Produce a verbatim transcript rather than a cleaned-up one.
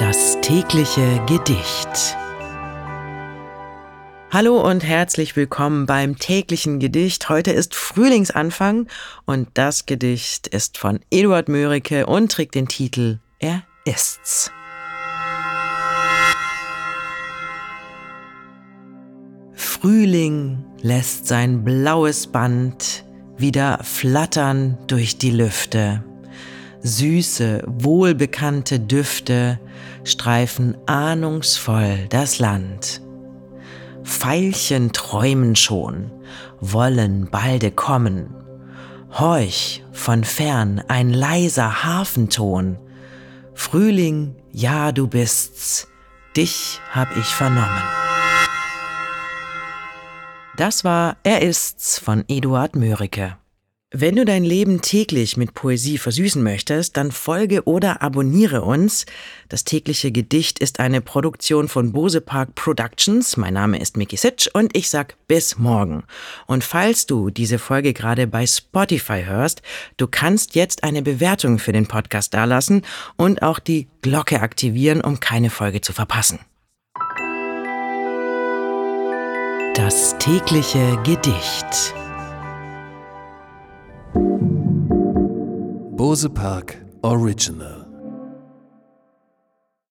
Das tägliche Gedicht. Hallo und herzlich willkommen beim täglichen Gedicht. Heute ist Frühlingsanfang und das Gedicht ist von Eduard Mörike und trägt den Titel Er ist's. Frühling lässt sein blaues Band wieder flattern durch die Lüfte. Süße, wohlbekannte Düfte streifen ahnungsvoll das Land. Veilchen träumen schon, wollen balde kommen. Horch von fern ein leiser Hafenton. Frühling, ja du bist's, dich hab ich vernommen. Das war Er ist's von Eduard Mörike. Wenn du dein Leben täglich mit Poesie versüßen möchtest, dann folge oder abonniere uns. Das tägliche Gedicht ist eine Produktion von Bosepark Productions. Mein Name ist Miki Sic und ich sag bis morgen. Und falls du diese Folge gerade bei Spotify hörst, du kannst jetzt eine Bewertung für den Podcast dalassen und auch die Glocke aktivieren, um keine Folge zu verpassen. Das tägliche Gedicht. Bosepark Original.